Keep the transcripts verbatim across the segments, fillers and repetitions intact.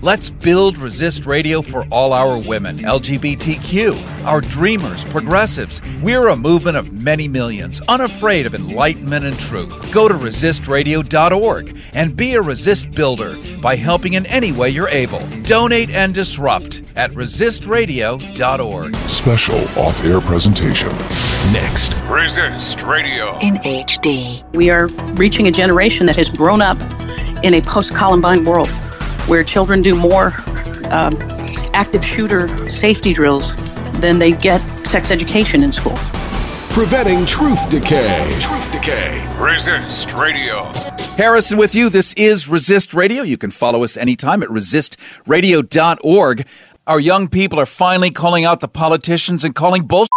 Let's build Resist Radio for all our women, L G B T Q, our dreamers, progressives. We're a movement of many millions, unafraid of enlightenment and truth. Go to resist radio dot org and be a Resist builder by helping in any way you're able. Donate and disrupt at resist radio dot org. Special off-air presentation. Next, Resist Radio in H D. We are reaching a generation that has grown up in a post-Columbine world, where children do more um, active shooter safety drills than they get sex education in school. Preventing truth decay. Truth decay. Resist Radio. Harrison with you. This is Resist Radio. You can follow us anytime at resist radio dot org. Our young people are finally calling out the politicians and calling bullshit.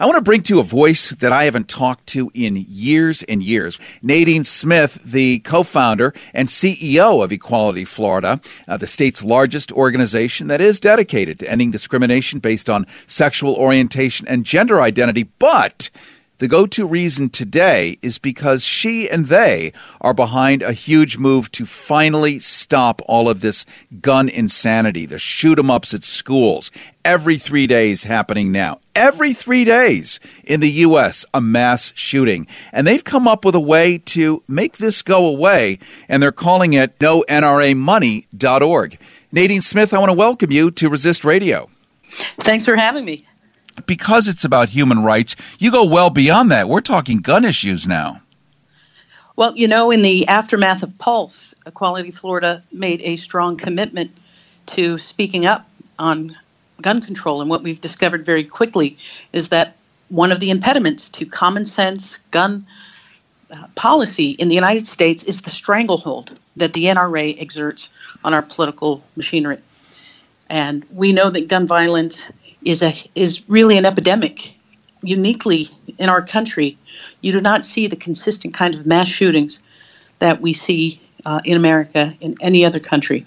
I want to bring to you a voice that I haven't talked to in years and years. Nadine Smith, the co-founder and C E O of Equality Florida, uh, the state's largest organization that is dedicated to ending discrimination based on sexual orientation and gender identity. But the go-to reason today is because she and they are behind a huge move to finally stop all of this gun insanity, the shoot-em-ups at schools. Every three days happening now. Every three days in the U S, a mass shooting. And they've come up with a way to make this go away, and they're calling it No N R A Money dot org. Nadine Smith, I want to welcome you to Resist Radio. Thanks for having me. Because it's about human rights, you go well beyond that. We're talking gun issues now. Well, you know, in the aftermath of Pulse, Equality Florida made a strong commitment to speaking up on gun control. And what we've discovered very quickly is that one of the impediments to common sense gun uh, policy in the United States is the stranglehold that the N R A exerts on our political machinery. And we know that gun violence is a is really an epidemic uniquely in our country. You do not see the consistent kind of mass shootings that we see uh, in America in any other country.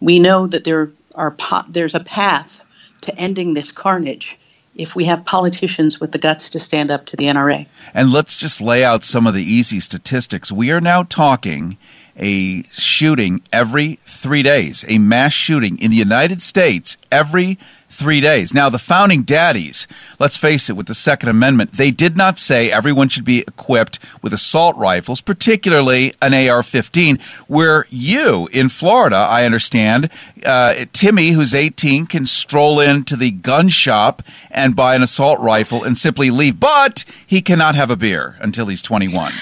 We know that there are there's a path to ending this carnage if we have politicians with the guts to stand up to the N R A. And let's just lay out some of the easy statistics. We are now talking a shooting every three days, a mass shooting in the United States every three days. Now, the founding daddies, let's face it, with the Second Amendment, they did not say everyone should be equipped with assault rifles, particularly an A R fifteen, where you in Florida, I understand, uh, Timmy, who's eighteen, can stroll into the gun shop and buy an assault rifle and simply leave. But he cannot have a beer until he's twenty-one.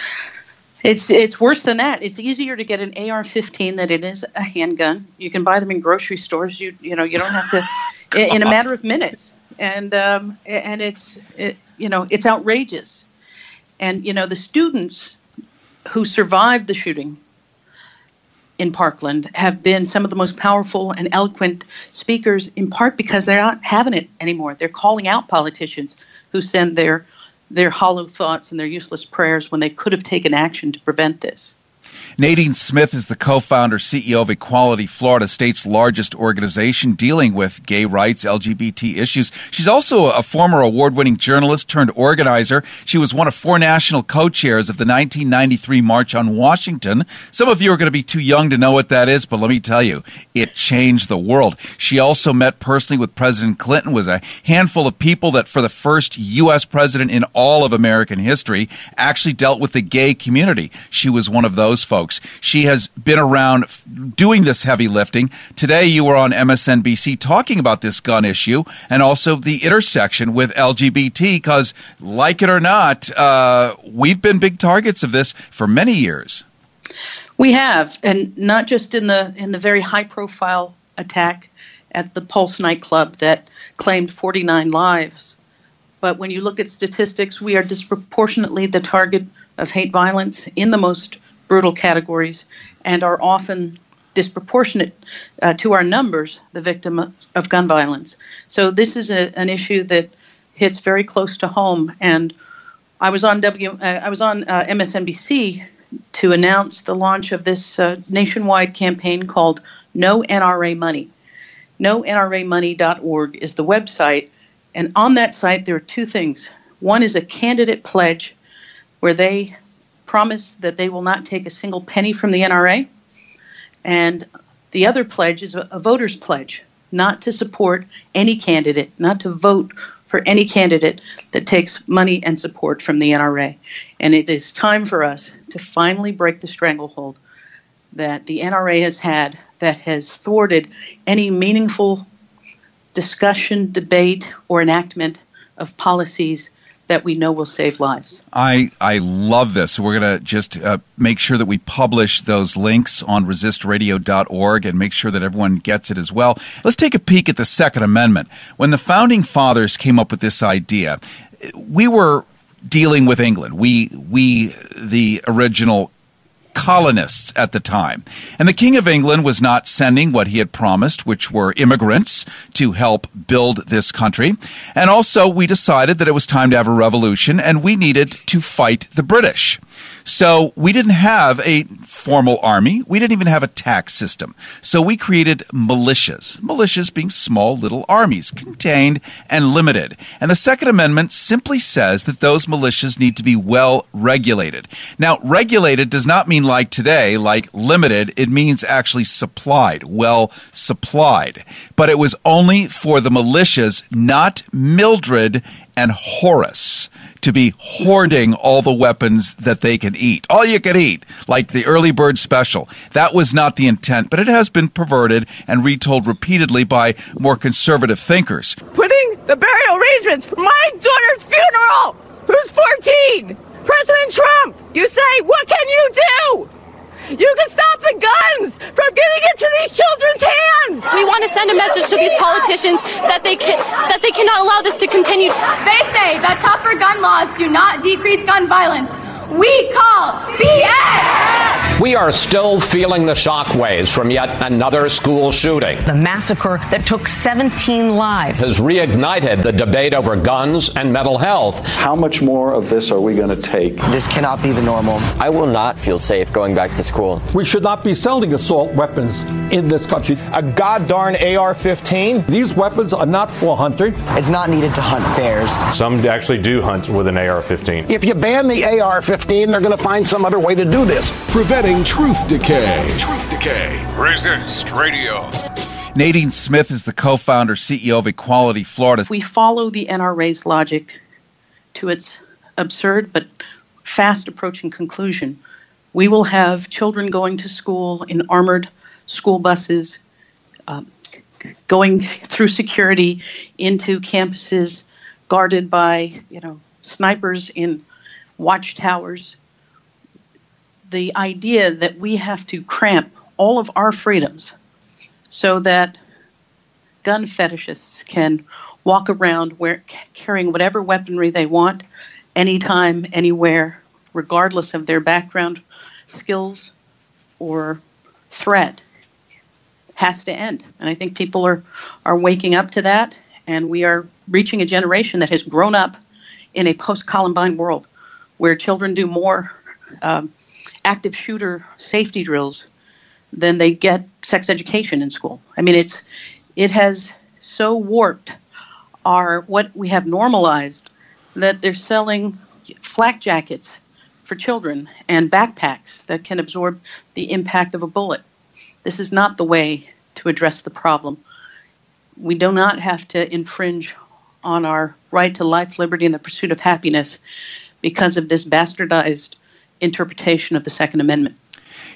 It's it's worse than that. It's easier to get an A R fifteen than it is a handgun. You can buy them in grocery stores. You you know you don't have to in, in a matter of minutes. And um, and it's it, you know it's outrageous. And you know the students who survived the shooting in Parkland have been some of the most powerful and eloquent speakers, in part because they're not having it anymore. They're calling out politicians who send their their hollow thoughts and their useless prayers when they could have taken action to prevent this. Nadine Smith is the co-founder, C E O of Equality Florida, state's largest organization dealing with gay rights, L G B T issues. She's also a former award-winning journalist turned organizer. She was one of four national co-chairs of the nineteen ninety-three March on Washington. Some of you are going to be too young to know what that is, but let me tell you, it changed the world. She also met personally with President Clinton, was a handful of people that for the first U S president in all of American history actually dealt with the gay community. She was one of those folks. She has been around doing this heavy lifting. Today, you were on M S N B C talking about this gun issue and also the intersection with L G B T, because like it or not, uh, we've been big targets of this for many years. We have, and not just in the in the very high-profile attack at the Pulse nightclub that claimed forty-nine lives. But when you look at statistics, we are disproportionately the target of hate violence in the most brutal categories, and are often disproportionate uh, to our numbers, the victim of, of gun violence. So this is a, an issue that hits very close to home. And I was on W, uh, I was on uh, M S N B C to announce the launch of this uh, nationwide campaign called No N R A Money. No N R A Money dot org is the website, and on that site there are two things. One is a candidate pledge, where they promise that they will not take a single penny from the N R A, and The other pledge is a voter's pledge, not to support any candidate, not to vote for any candidate that takes money and support from the N R A. And it is time for us to finally break the stranglehold that the N R A has had that has thwarted any meaningful discussion, debate, or enactment of policies that we know will save lives. I, I love this. We're going to just uh, make sure that we publish those links on resist radio dot org and make sure that everyone gets it as well. Let's take a peek at the Second Amendment. When the Founding Fathers came up with this idea, we were dealing with England. We, we the original colonists at the time. And the King of England was not sending what he had promised, which were immigrants to help build this country. And also, we decided that it was time to have a revolution and we needed to fight the British. So we didn't have a formal army. We didn't even have a tax system. So we created militias, militias being small little armies, contained and limited. And the Second Amendment simply says that those militias need to be well regulated. Now, regulated does not mean like today, like limited. It means actually supplied, well supplied. But it was only for the militias, not Mildred and Horace, to be hoarding all the weapons that they can eat. All you can eat, like the early bird special. That was not the intent, but it has been perverted and retold repeatedly by more conservative thinkers. Putting the burial arrangements for my daughter's funeral, who's fourteen. President Trump, you say, what can you do? You can stop the guns from getting into these children's hands. We want to send a message to these politicians that they can, that they cannot allow this to continue. They say that tougher gun laws do not decrease gun violence. We call B S. We are still feeling the shockwaves from yet another school shooting. The massacre that took seventeen lives has reignited the debate over guns and mental health. How much more of this are we going to take? This cannot be the normal. I will not feel safe going back to school. We should not be selling assault weapons in this country. A god-darn A R fifteen. These weapons are not for hunting. It's not needed to hunt bears. Some actually do hunt with an A R fifteen. If you ban the A R fifteen, they're going to find some other way to do this. Preventing truth decay. Truth decay. Resist Radio. Nadine Smith is the co-founder, C E O of Equality Florida. We follow the N R A's logic to its absurd but fast approaching conclusion. We will have children going to school in armored school buses, uh, going through security into campuses guarded by, you know, snipers in watchtowers. The idea that we have to cramp all of our freedoms so that gun fetishists can walk around where, carrying whatever weaponry they want, anytime, anywhere, regardless of their background, skills, or threat, has to end. And I think people are, are waking up to that, and we are reaching a generation that has grown up in a post-Columbine world, where children do more um, active shooter safety drills than they get sex education in school. I mean, it's it has so warped our what we have normalized that they're selling flak jackets for children and backpacks that can absorb the impact of a bullet. This is not the way to address the problem. We do not have to infringe on our right to life, liberty, and the pursuit of happiness because of this bastardized interpretation of the Second Amendment.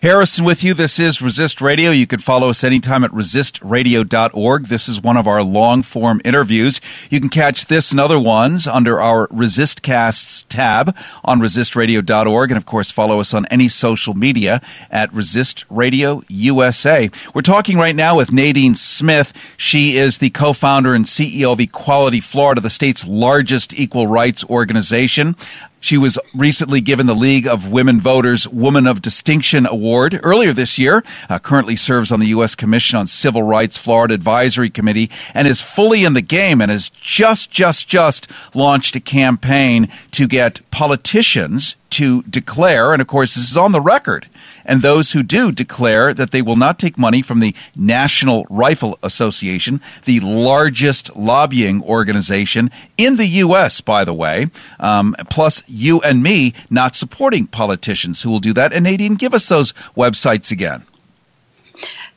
Harrison with you. This is Resist Radio. You can follow us anytime at resist radio dot org. This is one of our long-form interviews. You can catch this and other ones under our Resistcasts tab on resist radio dot org. And, of course, follow us on any social media at Resist Radio U S A. We're talking right now with Nadine Smith. She is the co-founder and C E O of Equality Florida, the state's largest equal rights organization. She was recently given the League of Women Voters Woman of Distinction Award earlier this year, uh, currently serves on the U S Commission on Civil Rights Florida Advisory Committee, and is fully in the game and has just, just, just launched a campaign to get politicians to declare, and of course this is on the record, and those who do declare that they will not take money from the National Rifle Association, the largest lobbying organization in the U S, by the way, um, plus you and me not supporting politicians who will do that. And Nadine, give us those websites again.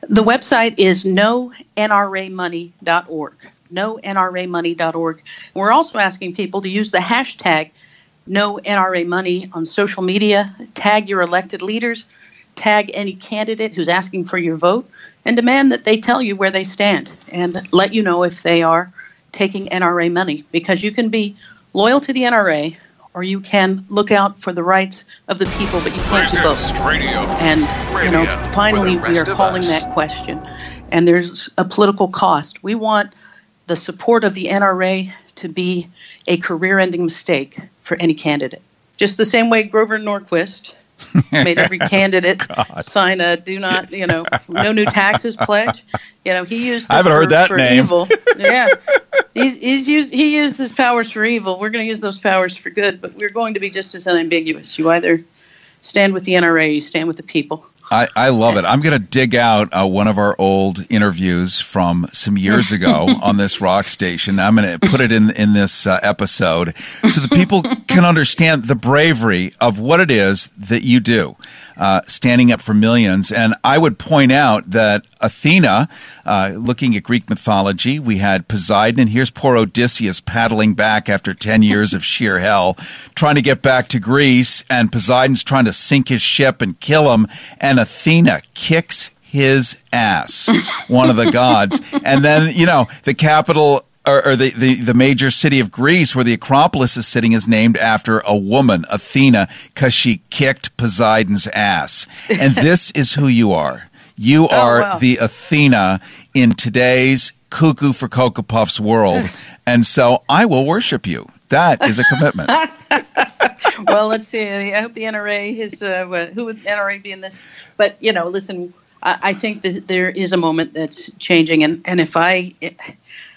The website is No N R A Money dot org. No N R A Money dot org. We're also asking people to use the hashtag No N R A Money on social media. Tag your elected leaders. Tag any candidate who's asking for your vote, and demand that they tell you where they stand and let you know if they are taking N R A money, because you can be loyal to the N R A or you can look out for the rights of the people, but you can't vote. Radio. And, you know, Radio. Finally, we are calling us. That question. And there's a political cost. We want the support of the N R A to be a career-ending mistake for any candidate. Just the same way Grover Norquist made every candidate God. sign a do not, you know, no new taxes pledge. You know, he used this I haven't heard that for name. Evil. Yeah. He's, he's used, he used his powers for evil. We're going to use those powers for good, but we're going to be just as unambiguous. You either stand with the N R A, you stand with the people. I, I love it. I'm going to dig out uh, one of our old interviews from some years ago on this rock station. I'm going to put it in, in this uh, episode so that people can understand the bravery of what it is that you do, uh, standing up for millions. And I would point out that Athena, uh, looking at Greek mythology, we had Poseidon, and here's poor Odysseus paddling back after ten years of sheer hell, trying to get back to Greece, and Poseidon's trying to sink his ship and kill him, and Athena kicks his ass, one of the gods. And then, you know, the capital or, or the, the, the major city of Greece where the Acropolis is sitting is named after a woman, Athena, because she kicked Poseidon's ass. And this is who you are. You are oh, wow. the Athena in today's cuckoo for Cocoa Puffs world. And so I will worship you. That is a commitment. Well, let's see. I hope the N R A is uh, – who would N R A be in this? But, you know, listen, I, I think that there is a moment that's changing. And, and if I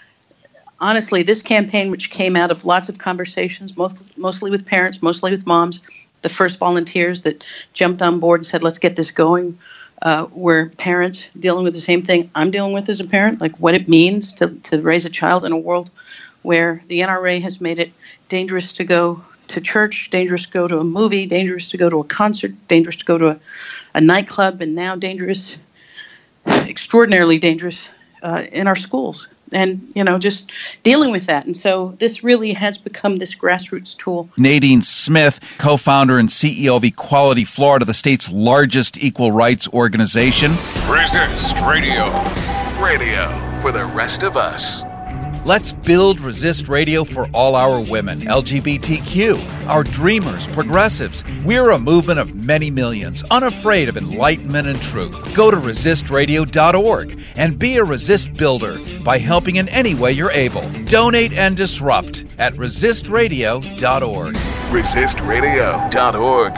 – honestly, this campaign, which came out of lots of conversations, most, mostly with parents, mostly with moms, the first volunteers that jumped on board and said, let's get this going, uh, were parents dealing with the same thing I'm dealing with as a parent, like what it means to, to raise a child in a world where the N R A has made it dangerous to go to church, dangerous to go to a movie, dangerous to go to a concert, dangerous to go to a, a nightclub, and now dangerous, extraordinarily dangerous uh, in our schools. And, you know, just dealing with that. And so this really has become this grassroots tool. Nadine Smith, co-founder and C E O of Equality Florida, the state's largest equal rights organization. Resist Radio. Radio for the rest of us. Let's build Resist Radio for all our women, L G B T Q, our dreamers, progressives. We're a movement of many millions, unafraid of enlightenment and truth. Go to resist radio dot org and be a Resist builder by helping in any way you're able. Donate and disrupt at resist radio dot org. resist radio dot org.